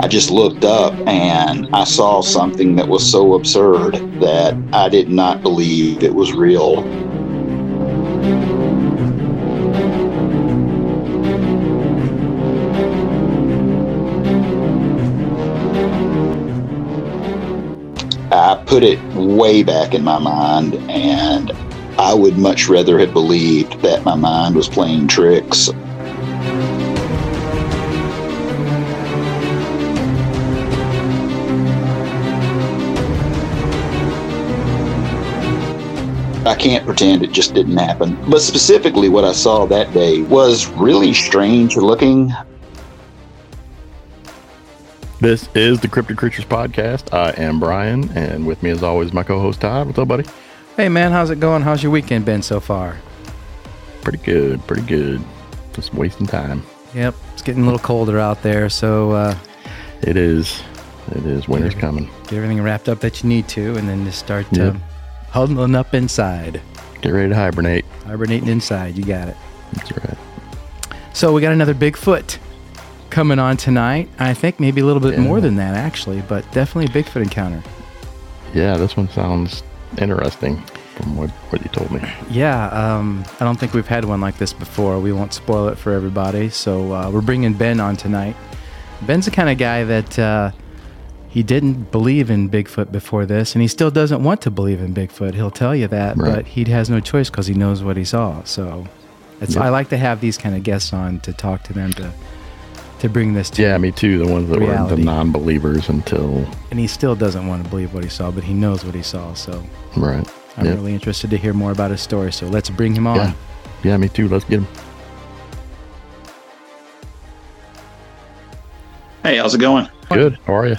I just looked up and I saw something that was so absurd that I did not believe it was real. I put it way back in my mind, and I would much rather have believed that my mind was playing tricks. I can't pretend it just didn't happen. But specifically what I saw that day was really strange looking. This is the Cryptid Creatures Podcast. I am Brian, and with me as always, my co-host Todd. What's up, buddy? Hey, man, how's it going? How's your weekend been so far? Pretty good. Just wasting time. Yep, it's getting a little colder out there, so... It is. Winter's coming. Get everything wrapped up that you need to, and then just start huddling up inside. Get ready to hibernate. Hibernating inside, you got it. That's right. So we got another Bigfoot coming on tonight. I think maybe a little bit more than that, actually, but definitely a Bigfoot encounter. Yeah, this one sounds... interesting from what you told me. Yeah, I don't think we've had one like this before. We won't spoil it for everybody, so we're bringing Ben on tonight. Ben's the kind of guy that he didn't believe in Bigfoot before this, and he still doesn't want to believe in Bigfoot. He'll tell you that, right. But he has no choice because he knows what he saw. So I like to have these kind of guests on to talk to them to bring this to reality. Yeah, me too. The ones that were the non-believers until... And he still doesn't want to believe what he saw, but he knows what he saw, so... Right. I'm really interested to hear more about his story, so let's bring him on. Yeah, me too. Let's get him. Hey, how's it going? Good. How are you?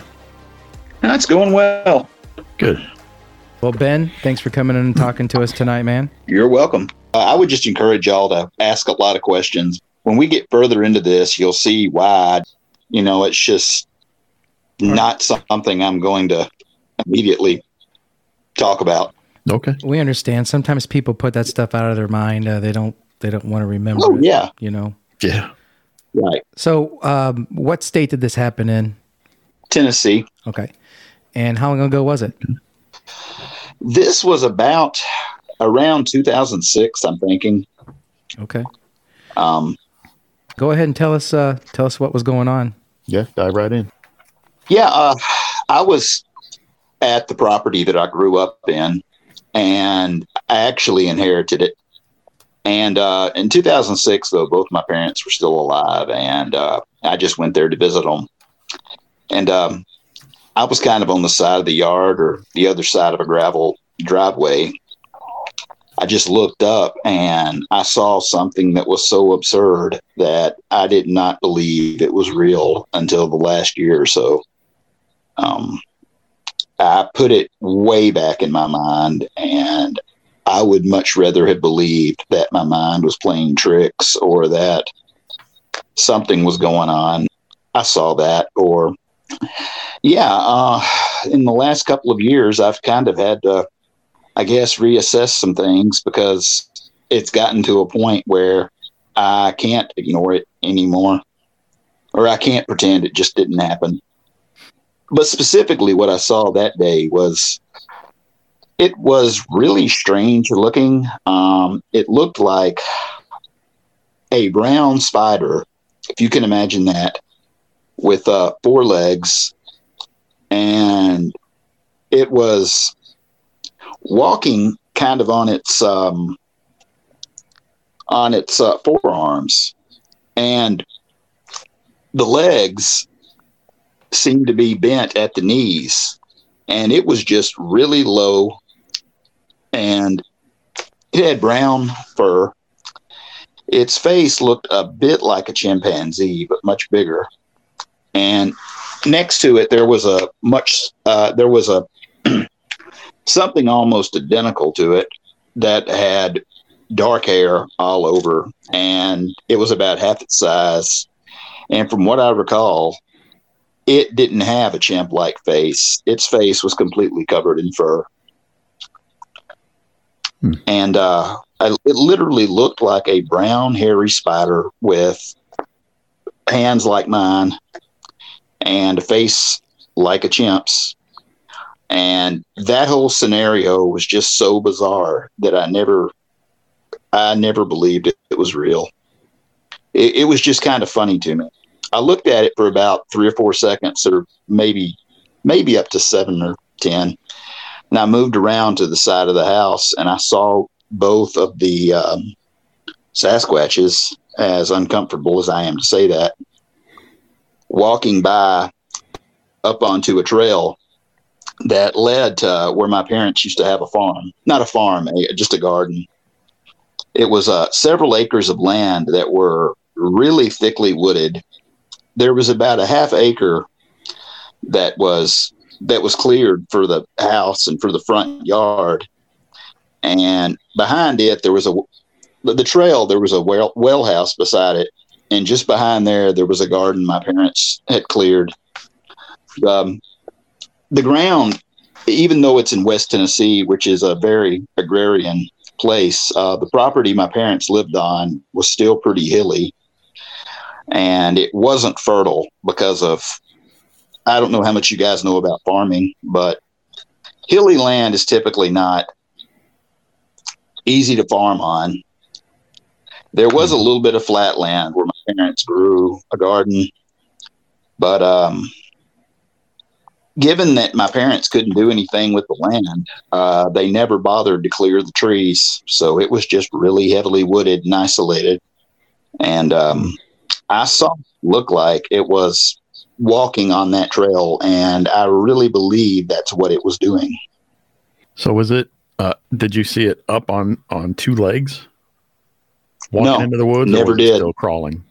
It's going well. Good. Well, Ben, thanks for coming in and talking to us tonight, man. You're welcome. I would just encourage y'all to ask a lot of questions. When we get further into this, you'll see why, it's just not something I'm going to immediately talk about. Okay. We understand. Sometimes people put that stuff out of their mind. They don't want to remember. Oh, yeah. Yeah. Right. So what state did this happen in? Tennessee. Okay. And how long ago was it? This was about around 2006, I'm thinking. Okay. Go ahead and tell us what was going on. Yeah, dive right in. Yeah, I was at the property that I grew up in, and I actually inherited it. And in 2006, though, both my parents were still alive, and I just went there to visit them. And I was kind of on the side of the yard or the other side of a gravel driveway. I just looked up and I saw something that was so absurd that I did not believe it was real until the last year or so. I put it way back in my mind, and I would much rather have believed that my mind was playing tricks or that something was going on. I saw that, or in the last couple of years, I've kind of had to reassess some things because it's gotten to a point where I can't ignore it anymore, or I can't pretend it just didn't happen. But specifically what I saw that day was, it was really strange looking. It looked like a brown spider, if you can imagine that, with four legs. And it was walking kind of on its forearms, and the legs seemed to be bent at the knees, and it was just really low, and it had brown fur. Its face looked a bit like a chimpanzee, but much bigger. And next to it, there was something almost identical to it that had dark hair all over, and it was about half its size. And from what I recall, it didn't have a chimp-like face. Its face was completely covered in fur. And It literally looked like a brown hairy spider with hands like mine and a face like a chimp's. And that whole scenario was just so bizarre that I never believed it was real. It was just kind of funny to me. I looked at it for about 3 or 4 seconds, or maybe up to 7 or 10. And I moved around to the side of the house, and I saw both of the Sasquatches, as uncomfortable as I am to say that, walking by up onto a trail that led to where my parents used to have a farm. Not a farm, just a garden. It was several acres of land that were really thickly wooded. There was about a half acre that was cleared for the house and for the front yard. And behind it, there was a well house beside it. And just behind there was a garden my parents had cleared. The ground, even though it's in West Tennessee, which is a very agrarian place, the property my parents lived on was still pretty hilly. And it wasn't fertile because of, I don't know how much you guys know about farming, but hilly land is typically not easy to farm on. There was a little bit of flat land where my parents grew a garden, but given that my parents couldn't do anything with the land, they never bothered to clear the trees, so it was just really heavily wooded and isolated. And I saw what it looked like it was walking on that trail, and I really believe that's what it was doing. So was it? Did you see it up on two legs? Walking into the woods? Never did. Still crawling.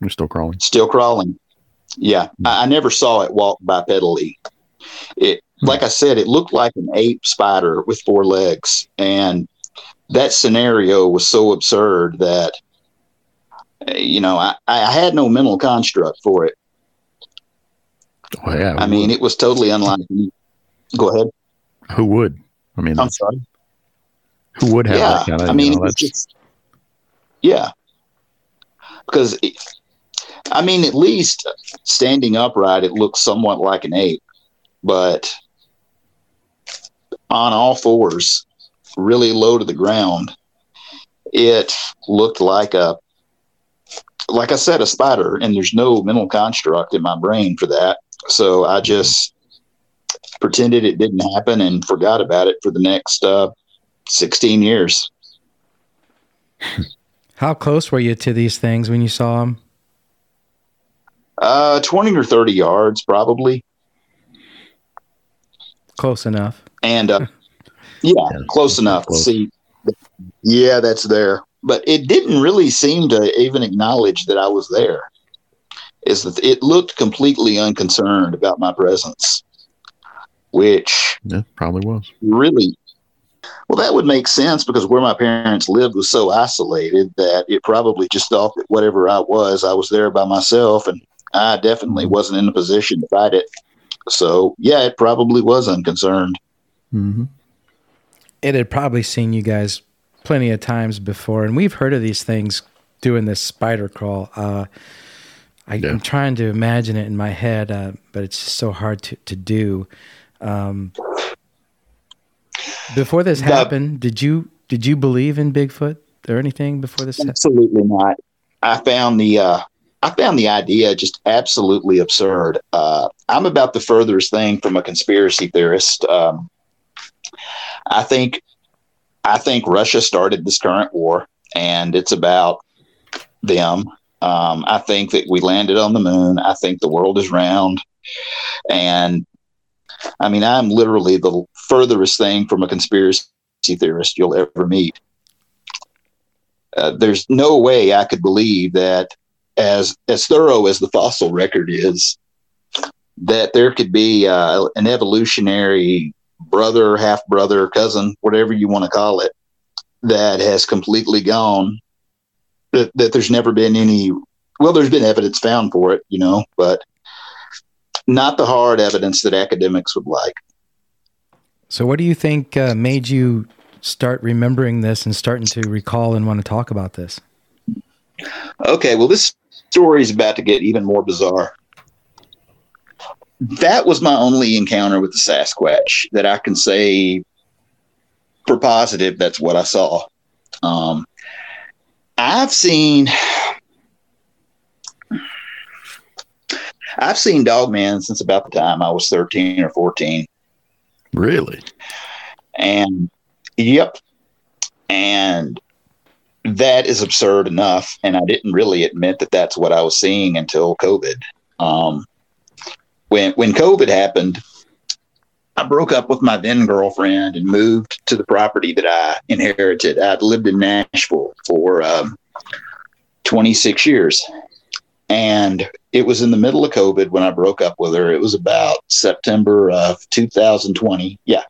You're still crawling. Still crawling. Yeah, I never saw it walk bipedally. It, like I said, it looked like an ape spider with 4 legs, and that scenario was so absurd that I had no mental construct for it. Oh, yeah. I mean, it was totally unlikely. Go ahead. Who would? I mean, I'm sorry. Who would have that kind of? I mean, because I mean, at least standing upright, it looks somewhat like an ape, but on all fours, really low to the ground, it looked like like I said, a spider, and there's no mental construct in my brain for that. So I just pretended it didn't happen and forgot about it for the next 16 years. How close were you to these things when you saw them? 20 or 30 yards, probably. Close enough. And yeah, close enough. Close. See, yeah, that's there. But it didn't really seem to even acknowledge that I was there. It looked completely unconcerned about my presence, which probably was really well. That would make sense because where my parents lived was so isolated that it probably just thought that whatever I was there by myself, and I definitely wasn't in a position to fight it. So yeah, it probably was unconcerned. Mm-hmm. It had probably seen you guys plenty of times before, and we've heard of these things doing this spider crawl. I'm trying to imagine it in my head, but it's just so hard to do. Before this happened, did you believe in Bigfoot or anything before this? Absolutely not. I found the idea just absolutely absurd. I'm about the furthest thing from a conspiracy theorist. I think Russia started this current war, and it's about them. I think that we landed on the moon. I think the world is round. And I mean, I'm literally the furthest thing from a conspiracy theorist you'll ever meet. There's no way I could believe that as thorough as the fossil record is, that there could be an evolutionary brother, half brother, cousin, whatever you want to call it, that has completely gone, that there's never been any, well, there's been evidence found for it, but not the hard evidence that academics would like. So what do you think made you start remembering this and starting to recall and want to talk about this? Okay, well, this story is about to get even more bizarre. That was my only encounter with the Sasquatch that I can say for positive that's what I saw. I've seen Dogman since about the time I was 13 or 14. Really? And yep. And that is absurd enough. And I didn't really admit that that's what I was seeing until COVID. When COVID happened, I broke up with my then girlfriend and moved to the property that I inherited. I'd lived in Nashville for 26 years. And it was in the middle of COVID when I broke up with her. It was about September of 2020. Yeah.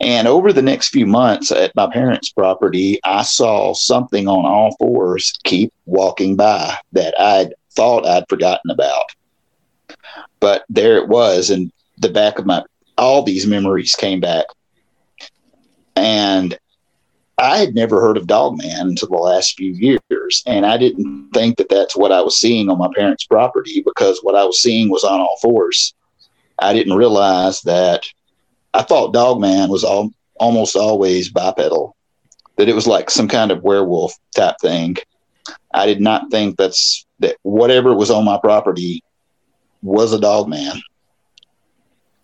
And over the next few months at my parents' property, I saw something on all fours keep walking by that I'd thought I'd forgotten about. But there it was in the back of all these memories came back. And I had never heard of Dogman until the last few years. And I didn't think that that's what I was seeing on my parents' property, because what I was seeing was on all fours. I didn't realize that. I thought Dogman was almost always bipedal, that it was like some kind of werewolf type thing. I did not think that whatever was on my property was a Dogman.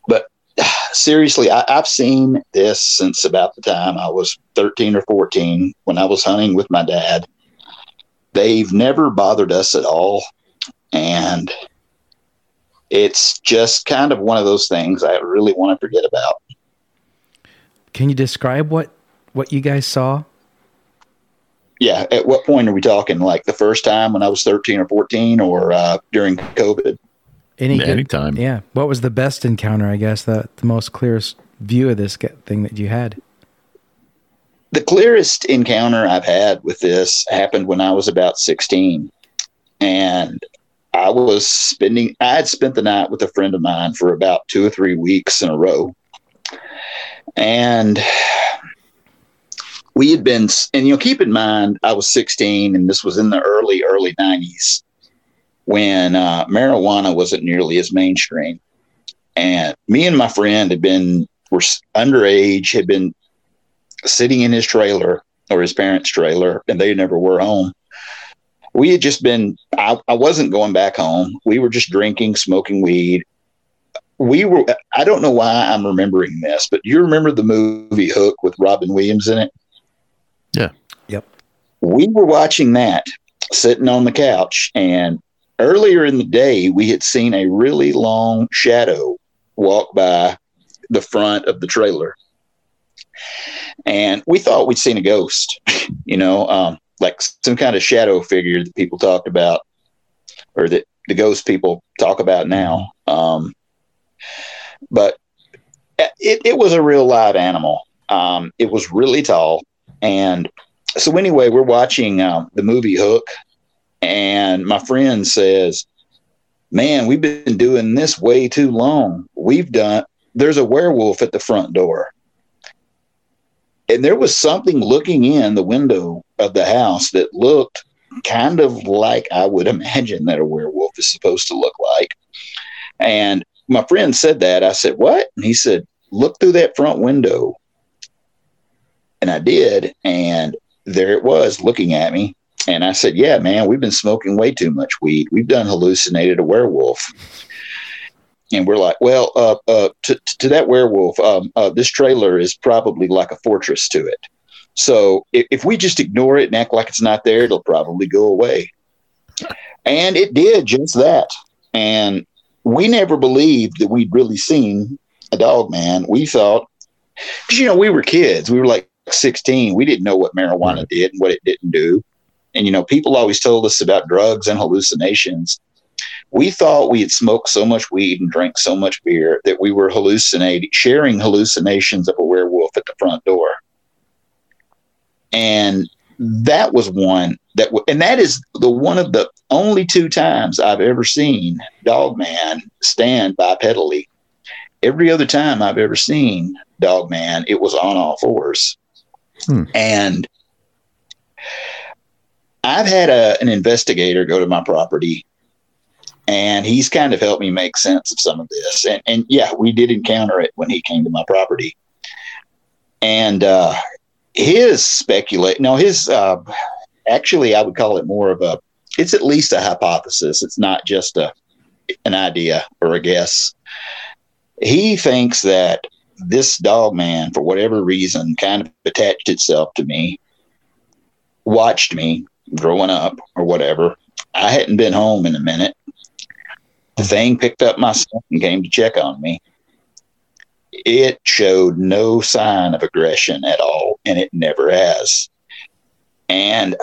But seriously, I've seen this since about the time I was 13 or 14 when I was hunting with my dad. They've never bothered us at all. And it's just kind of one of those things I really want to forget about. Can you describe what you guys saw? Yeah. At what point are we talking? Like the first time when I was 13 or 14 or during COVID? Anytime. Yeah. What was the best encounter, I guess, the most clearest view of this thing that you had? The clearest encounter I've had with this happened when I was about 16. And I had spent the night with a friend of mine for about 2 or 3 weeks in a row. And we had been, and you'll keep in mind, I was 16 and this was in the early 90s when marijuana wasn't nearly as mainstream. And me and my friend were underage, had been sitting in his trailer or his parents' trailer, and they never were home. We had just been, I wasn't going back home. We were just drinking, smoking weed. I don't know why I'm remembering this, but you remember the movie Hook with Robin Williams in it? Yeah. Yep. We were watching that, sitting on the couch. And earlier in the day, we had seen a really long shadow walk by the front of the trailer. And we thought we'd seen a ghost, like some kind of shadow figure that people talked about, or that the ghost people talk about now. But it was a real live animal. It was really tall. And so anyway, we're watching the movie Hook, and my friend says, man, we've been doing this way too long. There's a werewolf at the front door. And there was something looking in the window of the house that looked kind of like I would imagine that a werewolf is supposed to look like. And my friend said that. I said, what? And he said, look through that front window. And I did. And there it was looking at me. And I said, yeah, man, we've been smoking way too much weed. We've done hallucinated a werewolf. And we're like, well, to that werewolf, this trailer is probably like a fortress to it. So if we just ignore it and act like it's not there, it'll probably go away. And it did just that. And we never believed that we'd really seen a Dogman. We thought, because, we were kids. We were like 16. We didn't know what marijuana did and what it didn't do. And, people always told us about drugs and hallucinations. We thought we had smoked so much weed and drank so much beer that we were sharing hallucinations of a werewolf at the front door. And that was one and that is the one of the only two times I've ever seen Dogman stand bipedally. Every other time I've ever seen Dogman, it was on all fours. And I've had an investigator go to my property, and he's kind of helped me make sense of some of this. And yeah, we did encounter it when he came to my property. And actually, I would call it more of it's at least a hypothesis. It's not just an idea or a guess. He thinks that this dog man, for whatever reason, kind of attached itself to me, watched me growing up or whatever. I hadn't been home in a minute. The thing picked up my son and came to check on me. It showed no sign of aggression at all, and it never has. And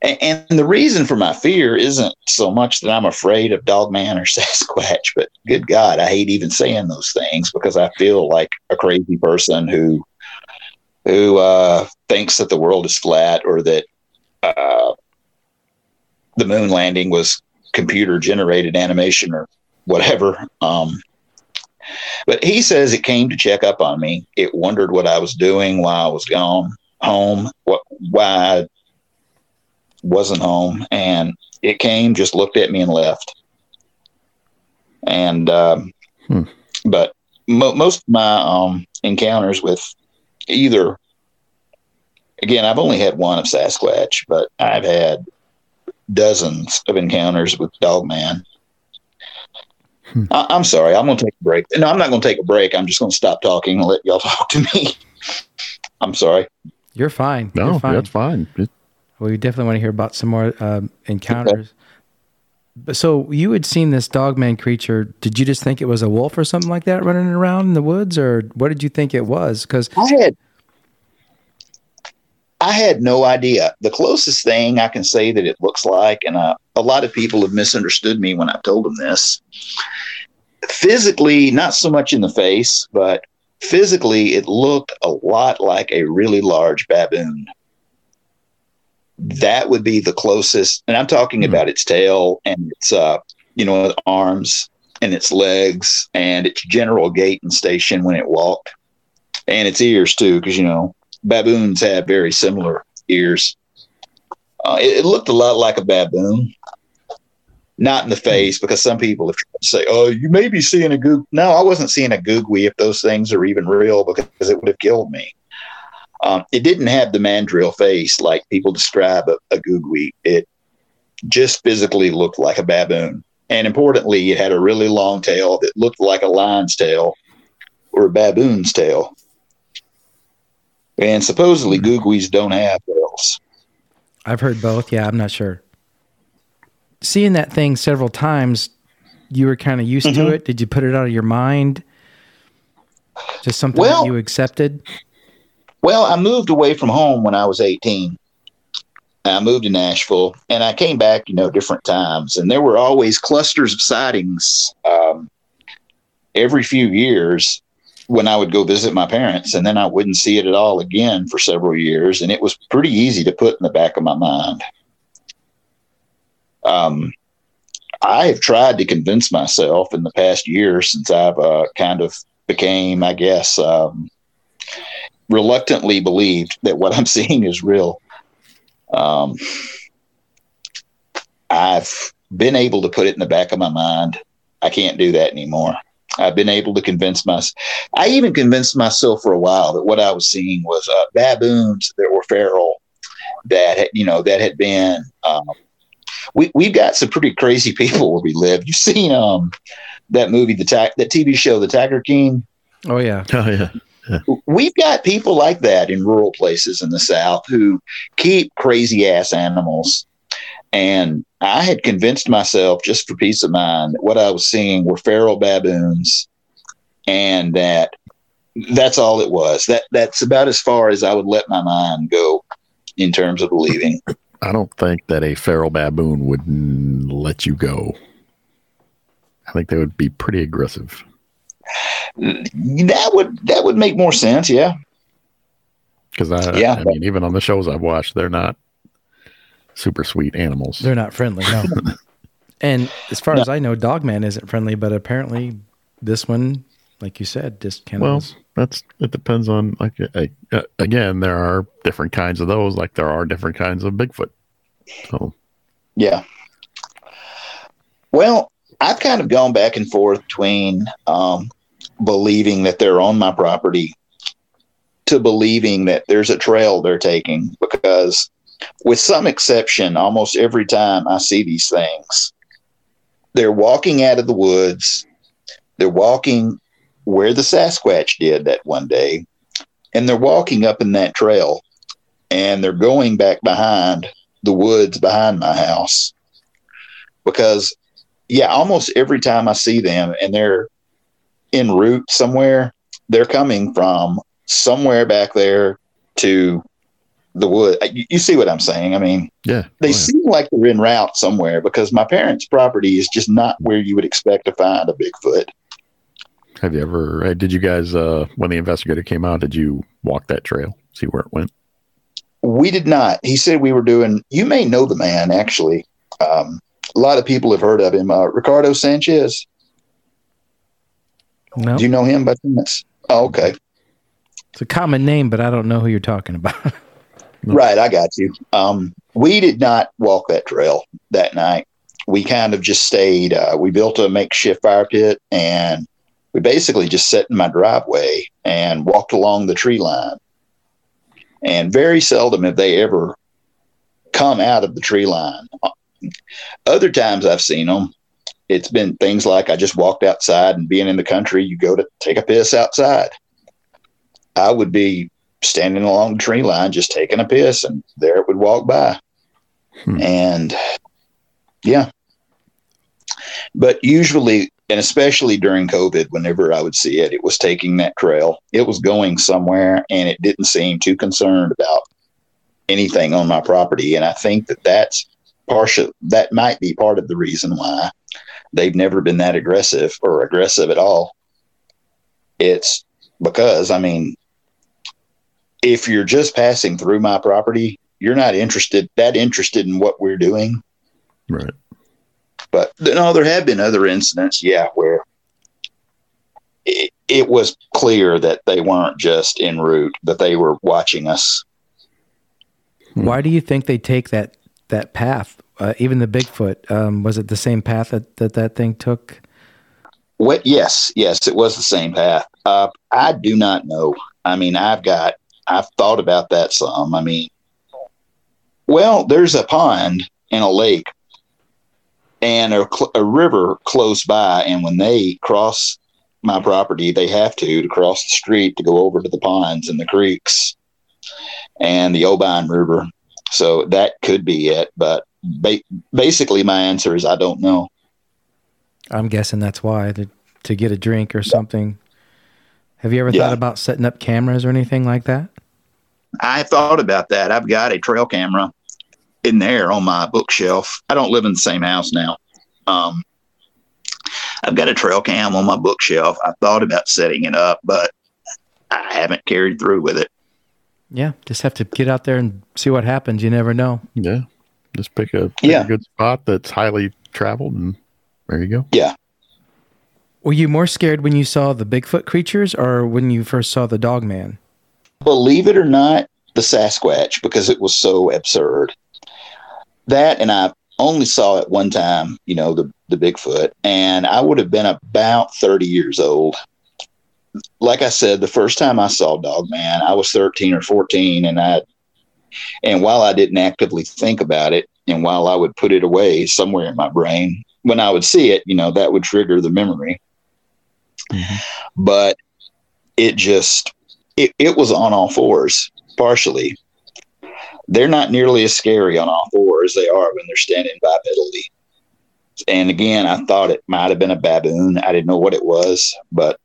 the reason for my fear isn't so much that I'm afraid of Dogman or Sasquatch, but good God, I hate even saying those things because I feel like a crazy person who thinks that the world is flat or that the moon landing was computer-generated animation or whatever. But he says it came to check up on me. It wondered what I was doing while I was gone home, why I wasn't home, and it came, just looked at me and left. And but most of my encounters with either, again, I've only had one of Sasquatch, but I've had dozens of encounters with Dogman. I'm sorry. I'm going to take a break. No, I'm not going to take a break. I'm just going to stop talking and let y'all talk to me. I'm sorry. You're fine. No, you're fine. That's fine. We definitely want to hear about some more encounters. Okay. So you had seen this Dogman creature. Did you just think it was a wolf or something like that running around in the woods, or what did you think it was? Because I had no idea. The closest thing I can say that it looks like, and a lot of people have misunderstood me when I've told them this, physically, not so much in the face, but physically it looked a lot like a really large baboon. That would be the closest. And I'm talking about its tail and its, arms and its legs and its general gait and station when it walked, and its ears too, because, baboons have very similar ears. It looked a lot like a baboon, not in the face, because some people have tried to say, "Oh, you may be seeing a goog." No, I wasn't seeing a googly if those things are even real, because it would have killed me. It didn't have the mandrill face like people describe a googly. It just physically looked like a baboon, and importantly, it had a really long tail that looked like a lion's tail or a baboon's tail. And supposedly googlies don't have tails. I've heard both. Yeah, I'm not sure. Seeing that thing several times, you were kind of used to it. Did you put it out of your mind? Just something that you accepted? Well, I moved away from home when I was 18. I moved to Nashville, and I came back, different times. And there were always clusters of sightings every few years when I would go visit my parents, and then I wouldn't see it at all again for several years. And it was pretty easy to put in the back of my mind. I have tried to convince myself in the past year, since I've kind of became, I guess, reluctantly believed that what I'm seeing is real. I've been able to put it in the back of my mind. I can't do that anymore. I've been able to convince myself. I even convinced myself for a while that what I was seeing was baboons that were feral, that had been. We've got some pretty crazy people where we live. You've seen that movie, that TV show, The Tiger King. Oh yeah, oh yeah. Yeah. We've got people like that in rural places in the South who keep crazy ass animals. And I had convinced myself, just for peace of mind, that what I was seeing were feral baboons, and that's all it was. That's about as far as I would let my mind go in terms of believing. I don't think that a feral baboon would let you go. I think they would be pretty aggressive. That would make more sense, yeah. Because I mean, even on the shows I've watched, they're not super sweet animals. They're not friendly, no. And as far as I know, Dogman isn't friendly, but apparently this one, like you said, just kind of It depends on, like, again, there are different kinds of those, like there are different kinds of Bigfoot. So. Yeah. Well, I've kind of gone back and forth between believing that they're on my property to believing that there's a trail they're taking, because with some exception, almost every time I see these things, they're walking out of the woods. They're walking where the Sasquatch did that one day, and they're walking up in that trail, and they're going back behind the woods behind my house, because almost every time I see them and they're en route somewhere, they're coming from somewhere back there to the wood. You see what I'm saying? I mean, they seem like they're en route somewhere, because my parents' property is just not where you would expect to find a Bigfoot. Have you ever, did you guys, when the investigator came out, did you walk that trail, see where it went? We did not. He said we were doing, you may know the man, actually. A lot of people have heard of him. Ricardo Sanchez. No. Do you know him by chance? Oh, okay. It's a common name, but I don't know who you're talking about. No. Right. I got you. We did not walk that trail that night. We kind of just stayed. We built a makeshift fire pit, and we basically just sat in my driveway and walked along the tree line. And very seldom have they ever come out of the tree line. Other times I've seen them, it's been things like I just walked outside, and being in the country, you go to take a piss outside. I would be standing along the tree line just taking a piss, and there it would walk by. And but usually, and especially during COVID, whenever I would see it, it was taking that trail. It was going somewhere, and it didn't seem too concerned about anything on my property. And I think that that might be part of the reason why they've never been that aggressive or aggressive at all. It's because, I mean, if you're just passing through my property, you're not interested in what we're doing. Right. But no, there have been other incidents. Yeah. Where it was clear that they weren't just en route, that they were watching us. Why do you think they take that path? Even the Bigfoot, was it the same path that thing took? What? Yes, it was the same path. I do not know. I mean, I've thought about that some. I mean, well, there's a pond and a lake and a river close by, and when they cross my property, they have to cross the street to go over to the ponds and the creeks and the Obion River. So that could be it, but basically my answer is I don't know. I'm guessing that's why, to get a drink or something. Have you ever thought about setting up cameras or anything like that? I thought about that. I've got a trail camera in there on my bookshelf. I don't live in the same house now. I've got a trail cam on my bookshelf. I thought about setting it up, but I haven't carried through with it. Yeah, just have to get out there and see what happens. You never know. Yeah, just pick a good spot that's highly traveled, and there you go. Yeah. Were you more scared when you saw the Bigfoot creatures, or when you first saw the dog man? Believe it or not, the Sasquatch, because it was so absurd. That, and I only saw it one time, you know, the Bigfoot, and I would have been about 30 years old. Like I said, the first time I saw dog man, I was 13 or 14, and while I didn't actively think about it, and while I would put it away somewhere in my brain, when I would see it, you know, that would trigger the memory. Mm-hmm. But it just, it was on all fours, partially. They're not nearly as scary on all fours as they are when they're standing bipedally. And again, I thought it might have been a baboon. I didn't know what it was, but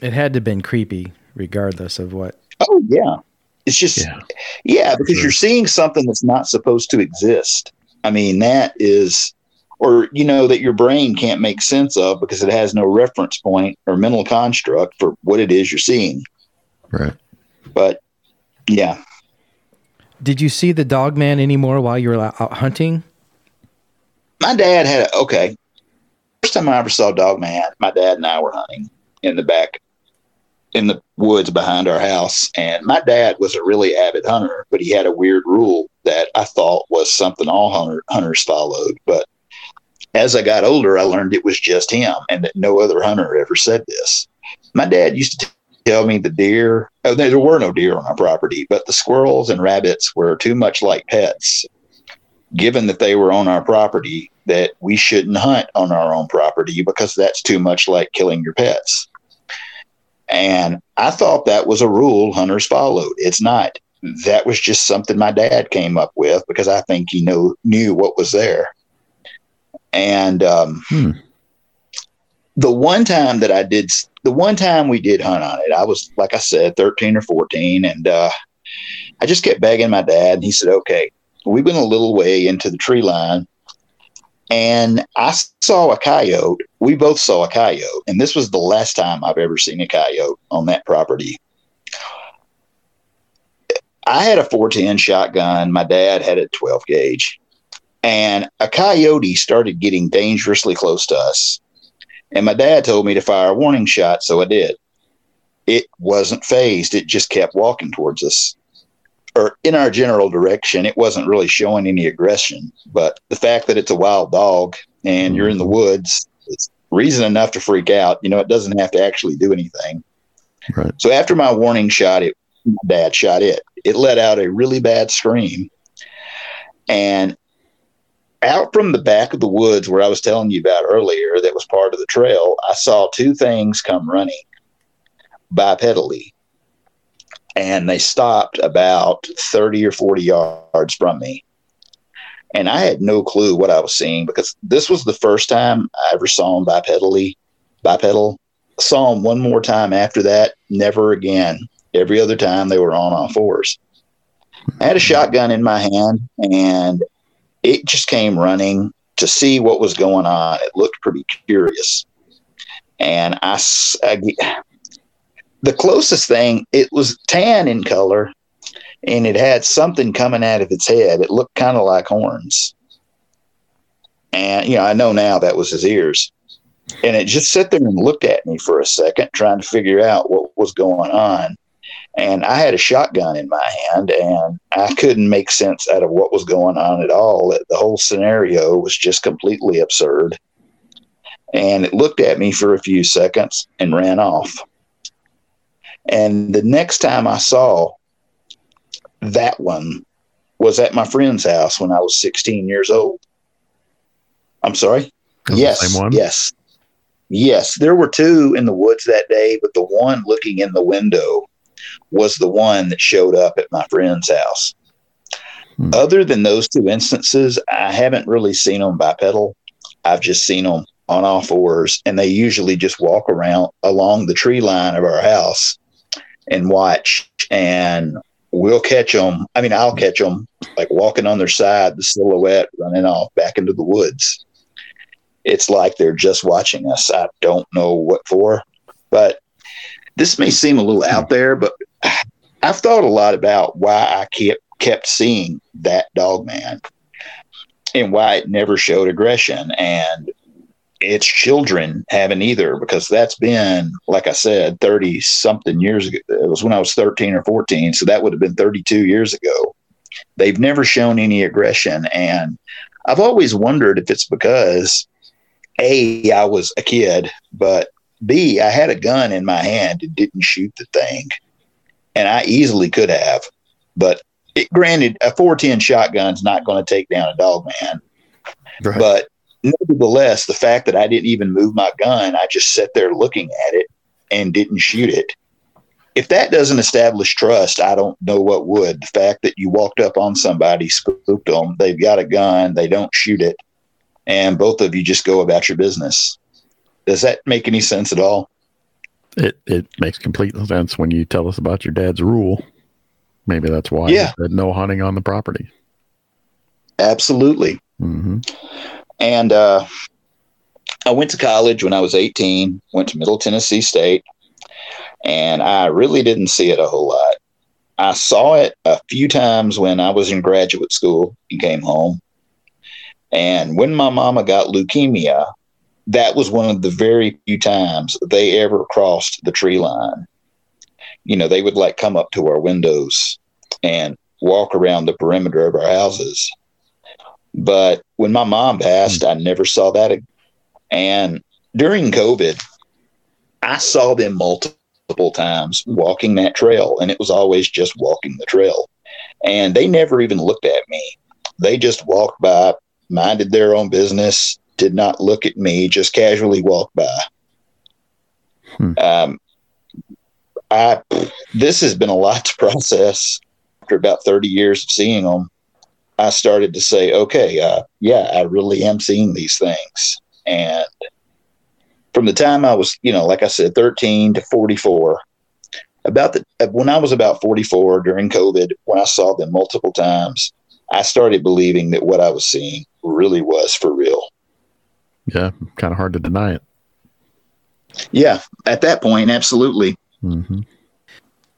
it had to have been creepy, regardless of what. Oh, yeah. It's just, because you're seeing something that's not supposed to exist. I mean, that is, or, you know, that your brain can't make sense of because it has no reference point or mental construct for what it is you're seeing. Right. But, yeah. Did you see the dog man anymore while you were out hunting? My dad had first time I ever saw dog man, my dad and I were hunting in the back in the woods behind our house. And my dad was a really avid hunter, but he had a weird rule that I thought was something all hunters followed. But as I got older, I learned it was just him and that no other hunter ever said this. My dad used to tell me the deer, there were no deer on our property, but the squirrels and rabbits were too much like pets, given that they were on our property, that we shouldn't hunt on our own property because that's too much like killing your pets. And I thought that was a rule hunters followed. It's not. That was just something my dad came up with because I think he knew what was there. And the one time we did hunt on it, I was, like I said, 13 or 14. And I just kept begging my dad. And he said, okay, we went a little way into the tree line. And I saw a coyote. We both saw a coyote. And this was the last time I've ever seen a coyote on that property. I had a 410 shotgun. My dad had a 12 gauge. And a coyote started getting dangerously close to us. And my dad told me to fire a warning shot, so I did. It wasn't phased. It just kept walking towards us. Or in our general direction, it wasn't really showing any aggression. But the fact that it's a wild dog and you're in the woods, it's reason enough to freak out. You know, it doesn't have to actually do anything. Right. So after my warning shot, my dad shot it. It let out a really bad scream. And out from the back of the woods where I was telling you about earlier that was part of the trail, I saw two things come running bipedally. And they stopped about 30 or 40 yards from me. And I had no clue what I was seeing because this was the first time I ever saw him bipedal. Saw him one more time after that, never again. Every other time they were on all fours. I had a shotgun in my hand and it just came running to see what was going on. It looked pretty curious. And the closest thing, it was tan in color, and it had something coming out of its head. It looked kind of like horns. And, you know, I know now that was his ears. And it just sat there and looked at me for a second, trying to figure out what was going on. And I had a shotgun in my hand, and I couldn't make sense out of what was going on at all. The whole scenario was just completely absurd. And it looked at me for a few seconds and ran off. And the next time I saw that one was at my friend's house when I was 16 years old. I'm sorry? Yes, yes, yes. There were two in the woods that day, but the one looking in the window was the one that showed up at my friend's house. Other than those two instances, I haven't really seen them bipedal. I've just seen them on all fours, and they usually just walk around along the tree line of our house and watch, and we'll catch them. I mean, I'll catch them like walking on their side, the silhouette running off back into the woods. It's like they're just watching us. I don't know what for, but this may seem a little out there, but I've thought a lot about why I kept seeing that dog man and why it never showed aggression. And its children haven't either, because that's been, like I said, 30 something years ago. It was when I was 13 or 14. So that would have been 32 years ago. They've never shown any aggression. And I've always wondered if it's because A, I was a kid, but B, I had a gun in my hand and didn't shoot the thing. And I easily could have, but granted, a 410 shotgun's not going to take down a dog man, right. But nevertheless, the fact that I didn't even move my gun, I just sat there looking at it and didn't shoot it. If that doesn't establish trust, I don't know what would. The fact that you walked up on somebody, spooked them, they've got a gun, they don't shoot it, and both of you just go about your business. Does that make any sense at all? It makes complete sense when you tell us about your dad's rule. Maybe that's why he said no hunting on the property. Absolutely. Mm-hmm. And I went to college when I was 18, went to Middle Tennessee State, and I really didn't see it a whole lot. I saw it a few times when I was in graduate school and came home. And when my mama got leukemia, that was one of the very few times they ever crossed the tree line. you know, they would like come up to our windows and walk around the perimeter of our houses. But when my mom passed, I never saw that again. And during COVID, I saw them multiple times walking that trail, and it was always just walking the trail. And they never even looked at me. They just walked by, minded their own business, did not look at me, just casually walked by. This has been a lot to process. After about 30 years of seeing them, I started to say, okay, yeah, I really am seeing these things. And from the time I was, you know, like I said, 13 to 44, when I was about 44 during COVID, when I saw them multiple times, I started believing that what I was seeing really was for real. Yeah. Kind of hard to deny it. Yeah. At that point, absolutely. Mm-hmm.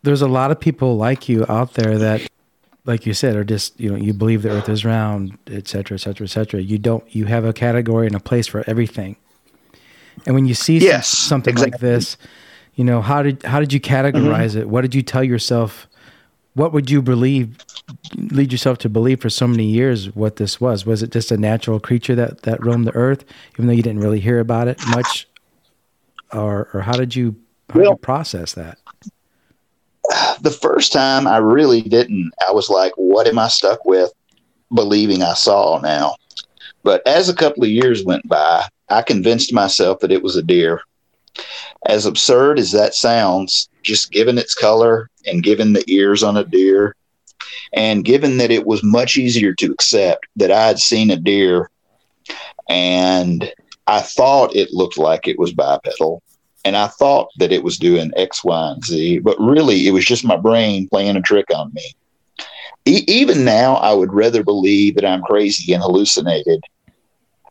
There's a lot of people like you out there that, like you said, are just, you know, you believe the earth is round, et cetera, et cetera, et cetera. You have a category and a place for everything. And when you see something exactly like this, you know, how did you categorize it? What did you tell yourself? What would you lead yourself to believe for so many years what this was? Was it just a natural creature that roamed the earth, even though you didn't really hear about it much? Or how did you process that? The first time I really didn't. I was like, what am I stuck with believing I saw now? But as a couple of years went by, I convinced myself that it was a deer. As absurd as that sounds, just given its color and given the ears on a deer, and given that it was much easier to accept that I had seen a deer and I thought it looked like it was bipedal, and I thought that it was doing X, Y, and Z, but really it was just my brain playing a trick on me. Even now, I would rather believe that I'm crazy and hallucinated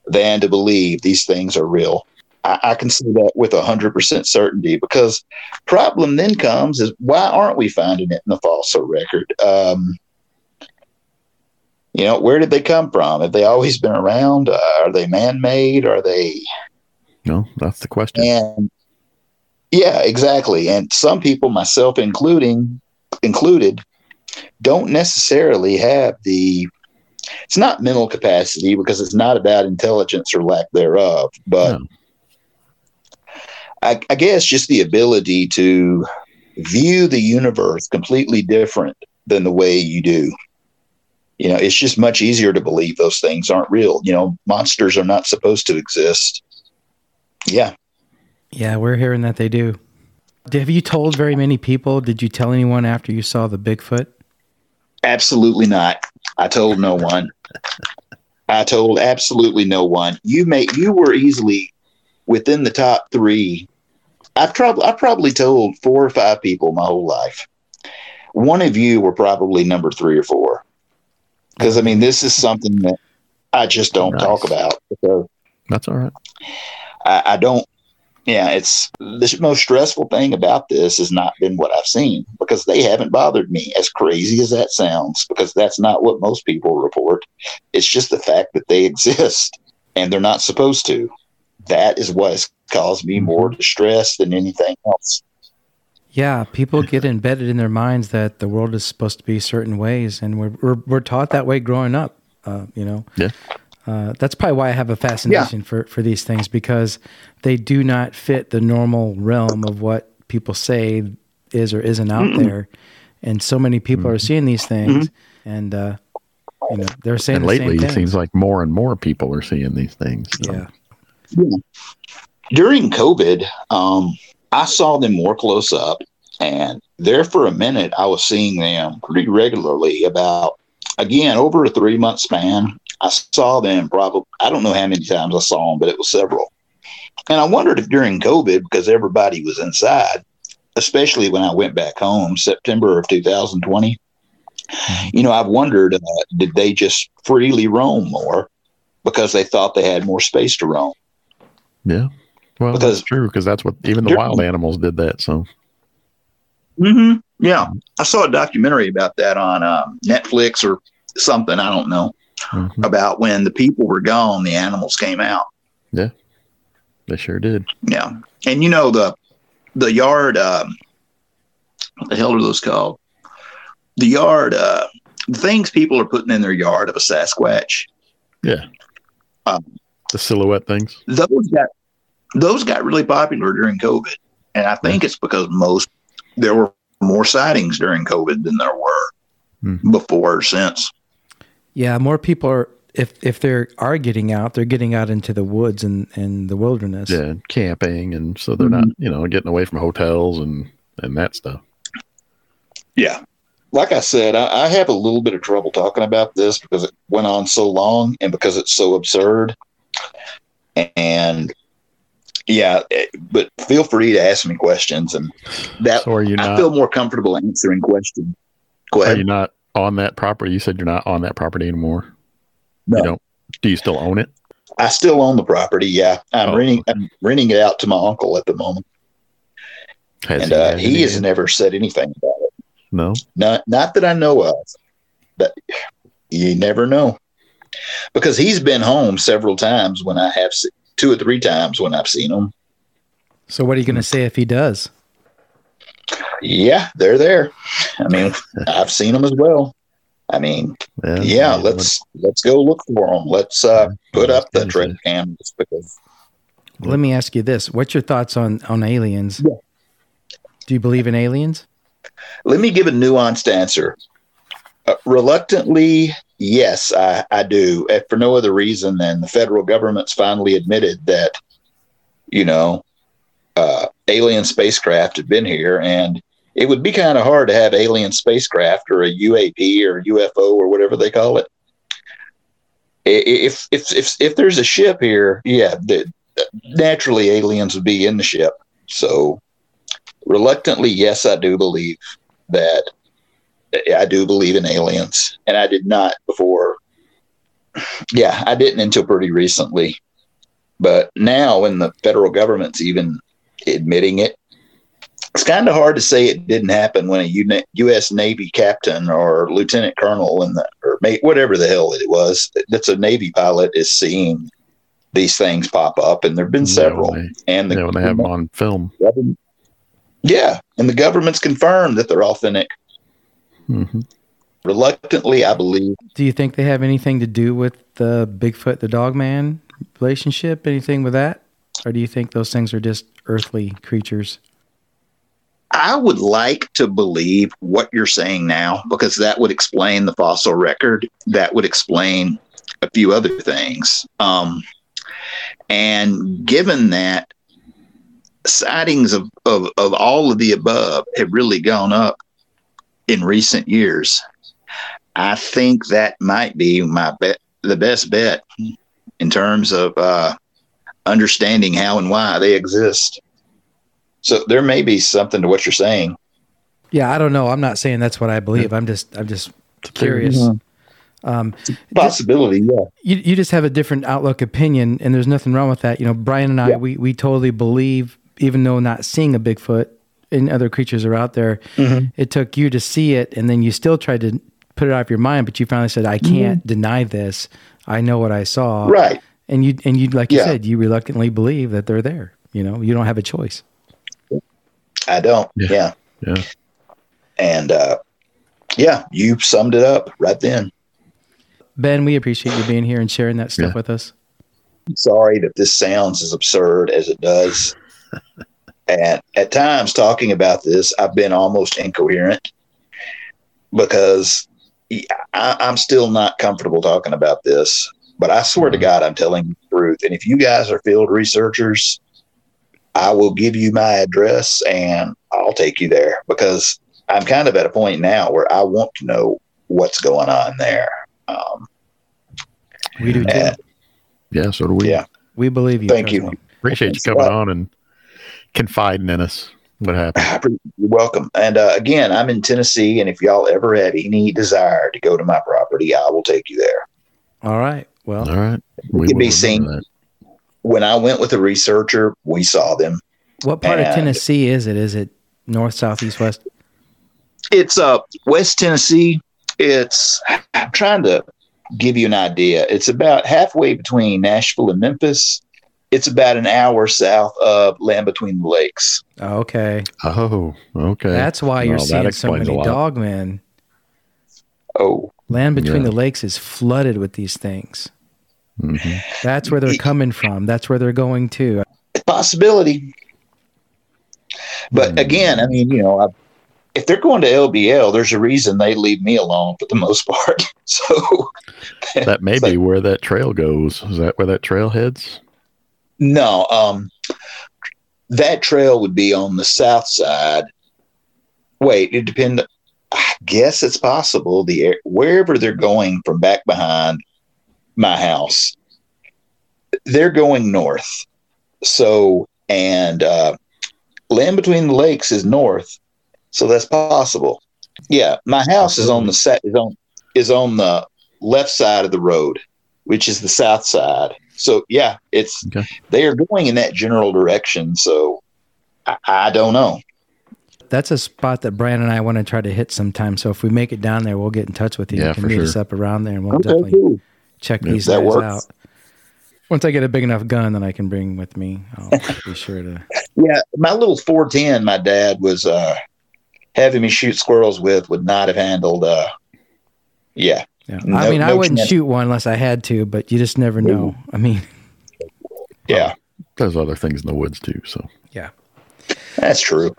than to believe these things are real. I can say that with 100% certainty, because problem then comes is, why aren't we finding it in the fossil record? You know, where did they come from? Have they always been around? Are they man-made? Are they? No, that's the question. And yeah, exactly. And some people, myself included, don't necessarily have it's not mental capacity, because it's not about intelligence or lack thereof, but no. I guess just the ability to view the universe completely different than the way you do. You know, it's just much easier to believe those things aren't real. You know, monsters are not supposed to exist. Yeah. Yeah, we're hearing that they do. Have you told very many people? Did you tell anyone after you saw the Bigfoot? Absolutely not. I told no one. I told absolutely no one. You were easily within the top three. I probably told 4 or 5 people my whole life. One of you were probably number 3 or 4. Because, I mean, this is something that I just don't talk about. So that's all right. I don't. Yeah, it's the most stressful thing about this has not been what I've seen, because they haven't bothered me, as crazy as that sounds, because that's not what most people report. It's just the fact that they exist and they're not supposed to. That is what has caused me more distress than anything else. Yeah, people get embedded in their minds that the world is supposed to be certain ways, and we're taught that way growing up. You know, that's probably why I have a fascination for these things, because they do not fit the normal realm of what people say is or isn't out there, and so many people are seeing these things, and you know, they're saying. And lately, it seems like more and more people are seeing these things. So. Yeah. During COVID, I saw them more close up, and there for a minute, I was seeing them pretty regularly about, again, over a 3-month span. I saw them probably, I don't know how many times I saw them, but it was several. And I wondered if during COVID, because everybody was inside, especially when I went back home, September of 2020, you know, I've wondered, did they just freely roam more because they thought they had more space to roam? Yeah. Well, that's true, because that's what even the wild animals did that. So, yeah, I saw a documentary about that on Netflix or something. I don't know, about when the people were gone, the animals came out. Yeah, they sure did. Yeah, and you know, the yard what the hell are those called? The yard, the things people are putting in their yard of a Sasquatch. Yeah. The silhouette things. Those got really popular during COVID. And I think it's because there were more sightings during COVID than there were before or since. Yeah, more people are, if they are getting out, they're getting out into the woods and the wilderness. Yeah, camping, and so they're not, getting away from hotels and that stuff. Yeah. Like I said, I have a little bit of trouble talking about this because it went on so long and because it's so absurd. And yeah, but feel free to ask me questions, and that so I feel more comfortable answering questions. Go ahead. Are you not on that property? You said you're not on that property anymore. No. You don't. Do you still own it? I still own the property. Yeah, I'm renting it out to my uncle at the moment, he has never said anything about it. No, not that I know of, but you never know, because he's been home several times when I have, two or three times when I've seen him. So what are you going to say if he does? Yeah, they're there. I mean, I've seen them as well. I mean, let's go look for them. Let's put up the trail cameras because. Let me ask you this: what's your thoughts on aliens? Yeah. Do you believe in aliens? Let me give a nuanced answer. Reluctantly, yes, I do. For no other reason than the federal government's finally admitted that, alien spacecraft had been here, and it would be kind of hard to have alien spacecraft or a UAP or UFO or whatever they call it. If there's a ship here, yeah, naturally aliens would be in the ship. So reluctantly, yes, I do believe that. I do believe in aliens, and I did not before. Yeah, I didn't until pretty recently. But now when the federal government's even admitting it, it's kind of hard to say it didn't happen when a U.S. Navy captain or lieutenant colonel whatever the hell it was, that's a Navy pilot, is seeing these things pop up, and there have been several. When they have them on film. Yeah, and the government's confirmed that they're authentic. Mm-hmm. Reluctantly, I believe. Do you think they have anything to do with the Bigfoot, the Dogman relationship? Anything with that? Or do you think those things are just earthly creatures? I would like to believe what you're saying now, because that would explain the fossil record. That would explain a few other things. And given that sightings of all of the above have really gone up in recent years, I think that might be the best bet in terms of understanding how and why they exist. So there may be something to what you're saying. Yeah, I don't know. I'm not saying that's what I believe. I'm just curious. Possibility. You just have a different outlook, opinion, and there's nothing wrong with that. Brian and I, we totally believe, even though not seeing a Bigfoot, and other creatures are out there. Mm-hmm. It took you to see it, and then you still tried to put it out of your mind, but you finally said, I can't deny this. I know what I saw. Right. And you like you said, you reluctantly believe that they're there. You don't have a choice. I don't. Yeah. Yeah. And you summed it up right then. Ben, we appreciate you being here and sharing that stuff with us. I'm sorry that this sounds as absurd as it does. And at times talking about this, I've been almost incoherent because I'm still not comfortable talking about this, but I swear to God, I'm telling the truth. And if you guys are field researchers, I will give you my address and I'll take you there, because I'm kind of at a point now where I want to know what's going on there. We do. Too. Yeah. So do we. Yeah. We believe you. Thank you. Appreciate you coming on and confiding in us what happened. You're welcome. And again, I'm in Tennessee, and if y'all ever have any desire to go to my property, I will take you there. All right, we can be seen. When I went with a researcher, we saw them. What part of Tennessee is it? Is it north, south, east, west? It's West Tennessee. I'm trying to give you an idea. It's about halfway between Nashville and Memphis, It's about an hour south of Land Between the Lakes. Okay. Oh, okay. That's why you're seeing so many dogmen. Oh. Land Between the Lakes is flooded with these things. Mm-hmm. That's where they're coming from. That's where they're going to. Possibility. But again, I mean, you know, if they're going to LBL, there's a reason they leave me alone for the most part. So that may be where that trail goes. Is that where that trail heads? No, that trail would be on the south side. Wait, it depends. I guess it's possible wherever they're going from back behind my house, they're going north. So, and Land Between the Lakes is north. So that's possible. Yeah, my house is on the is on the left side of the road, which is the south side. So yeah, it's okay. They are going in that general direction. So I don't know. That's a spot that Brandon and I want to try to hit sometime. So if we make it down there, we'll get in touch with you. Yeah, you can meet us up around there, and we'll definitely check these guys out. Once I get a big enough gun that I can bring with me, I'll be sure to. Yeah, my little 410, my dad was having me shoot squirrels with would not have handled. Yeah. I wouldn't shoot one unless I had to, but you just never know. I mean, yeah, there's other things in the woods too. So yeah, that's true.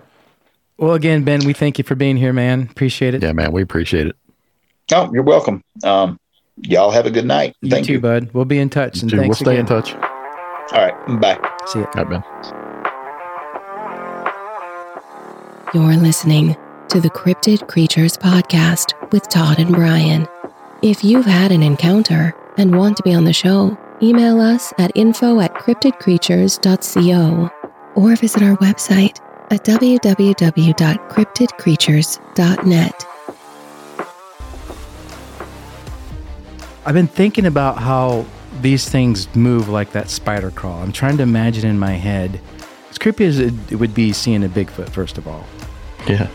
Well, again, Ben, we thank you for being here, man. Appreciate it. Yeah, man, we appreciate it. Oh, you're welcome. Y'all have a good night. Thank you, bud. We'll be in touch. And thanks again. We'll stay in touch. All right. Bye. See you. All right, Ben. You're listening to the Cryptid Creatures Podcast with Todd and Brian. If you've had an encounter and want to be on the show, email us at info@cryptidcreatures.co or visit our website at www.cryptidcreatures.net. I've been thinking about how these things move, like that spider crawl. I'm trying to imagine in my head, as creepy as it would be seeing a Bigfoot, first of all. Yeah.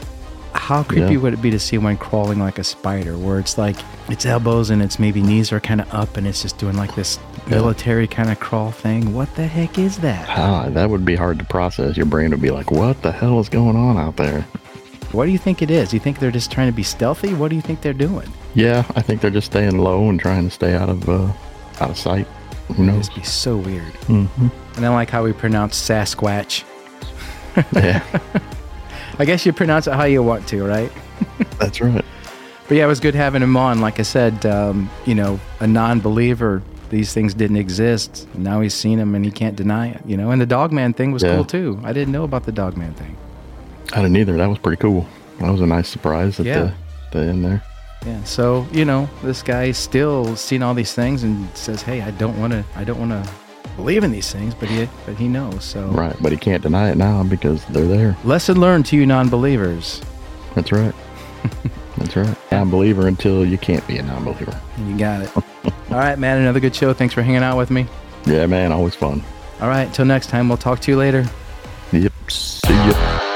How creepy would it be to see one crawling like a spider, where it's like its elbows and its maybe knees are kind of up, and it's just doing like this military kind of crawl thing? What the heck is that? That would be hard to process. Your brain would be like, what the hell is going on out there? What do you think it is? You think they're just trying to be stealthy? What do you think they're doing? Yeah, I think they're just staying low and trying to stay out of sight. Who knows? It'd be so weird. Mm-hmm. And I like how we pronounce Sasquatch. Yeah. I guess you pronounce it how you want to, right? That's right. But yeah, it was good having him on. Like I said, you know, a non-believer, these things didn't exist. Now he's seen them and he can't deny it, you know? And the Dogman thing was cool too. I didn't know about the Dogman thing. I didn't either. That was pretty cool. That was a nice surprise at the end there. Yeah. So, you know, this guy's still seen all these things and says, hey, I don't want to believe in these things, but he knows. So right, but he can't deny it now because they're there. Lesson learned to you non-believers. That's right. That's right. Non-believer until you can't be a non-believer. You got it. All right, man, another good show. Thanks for hanging out with me. Yeah, man, always fun. All right, till next time, we'll talk to you later. Yep. See ya.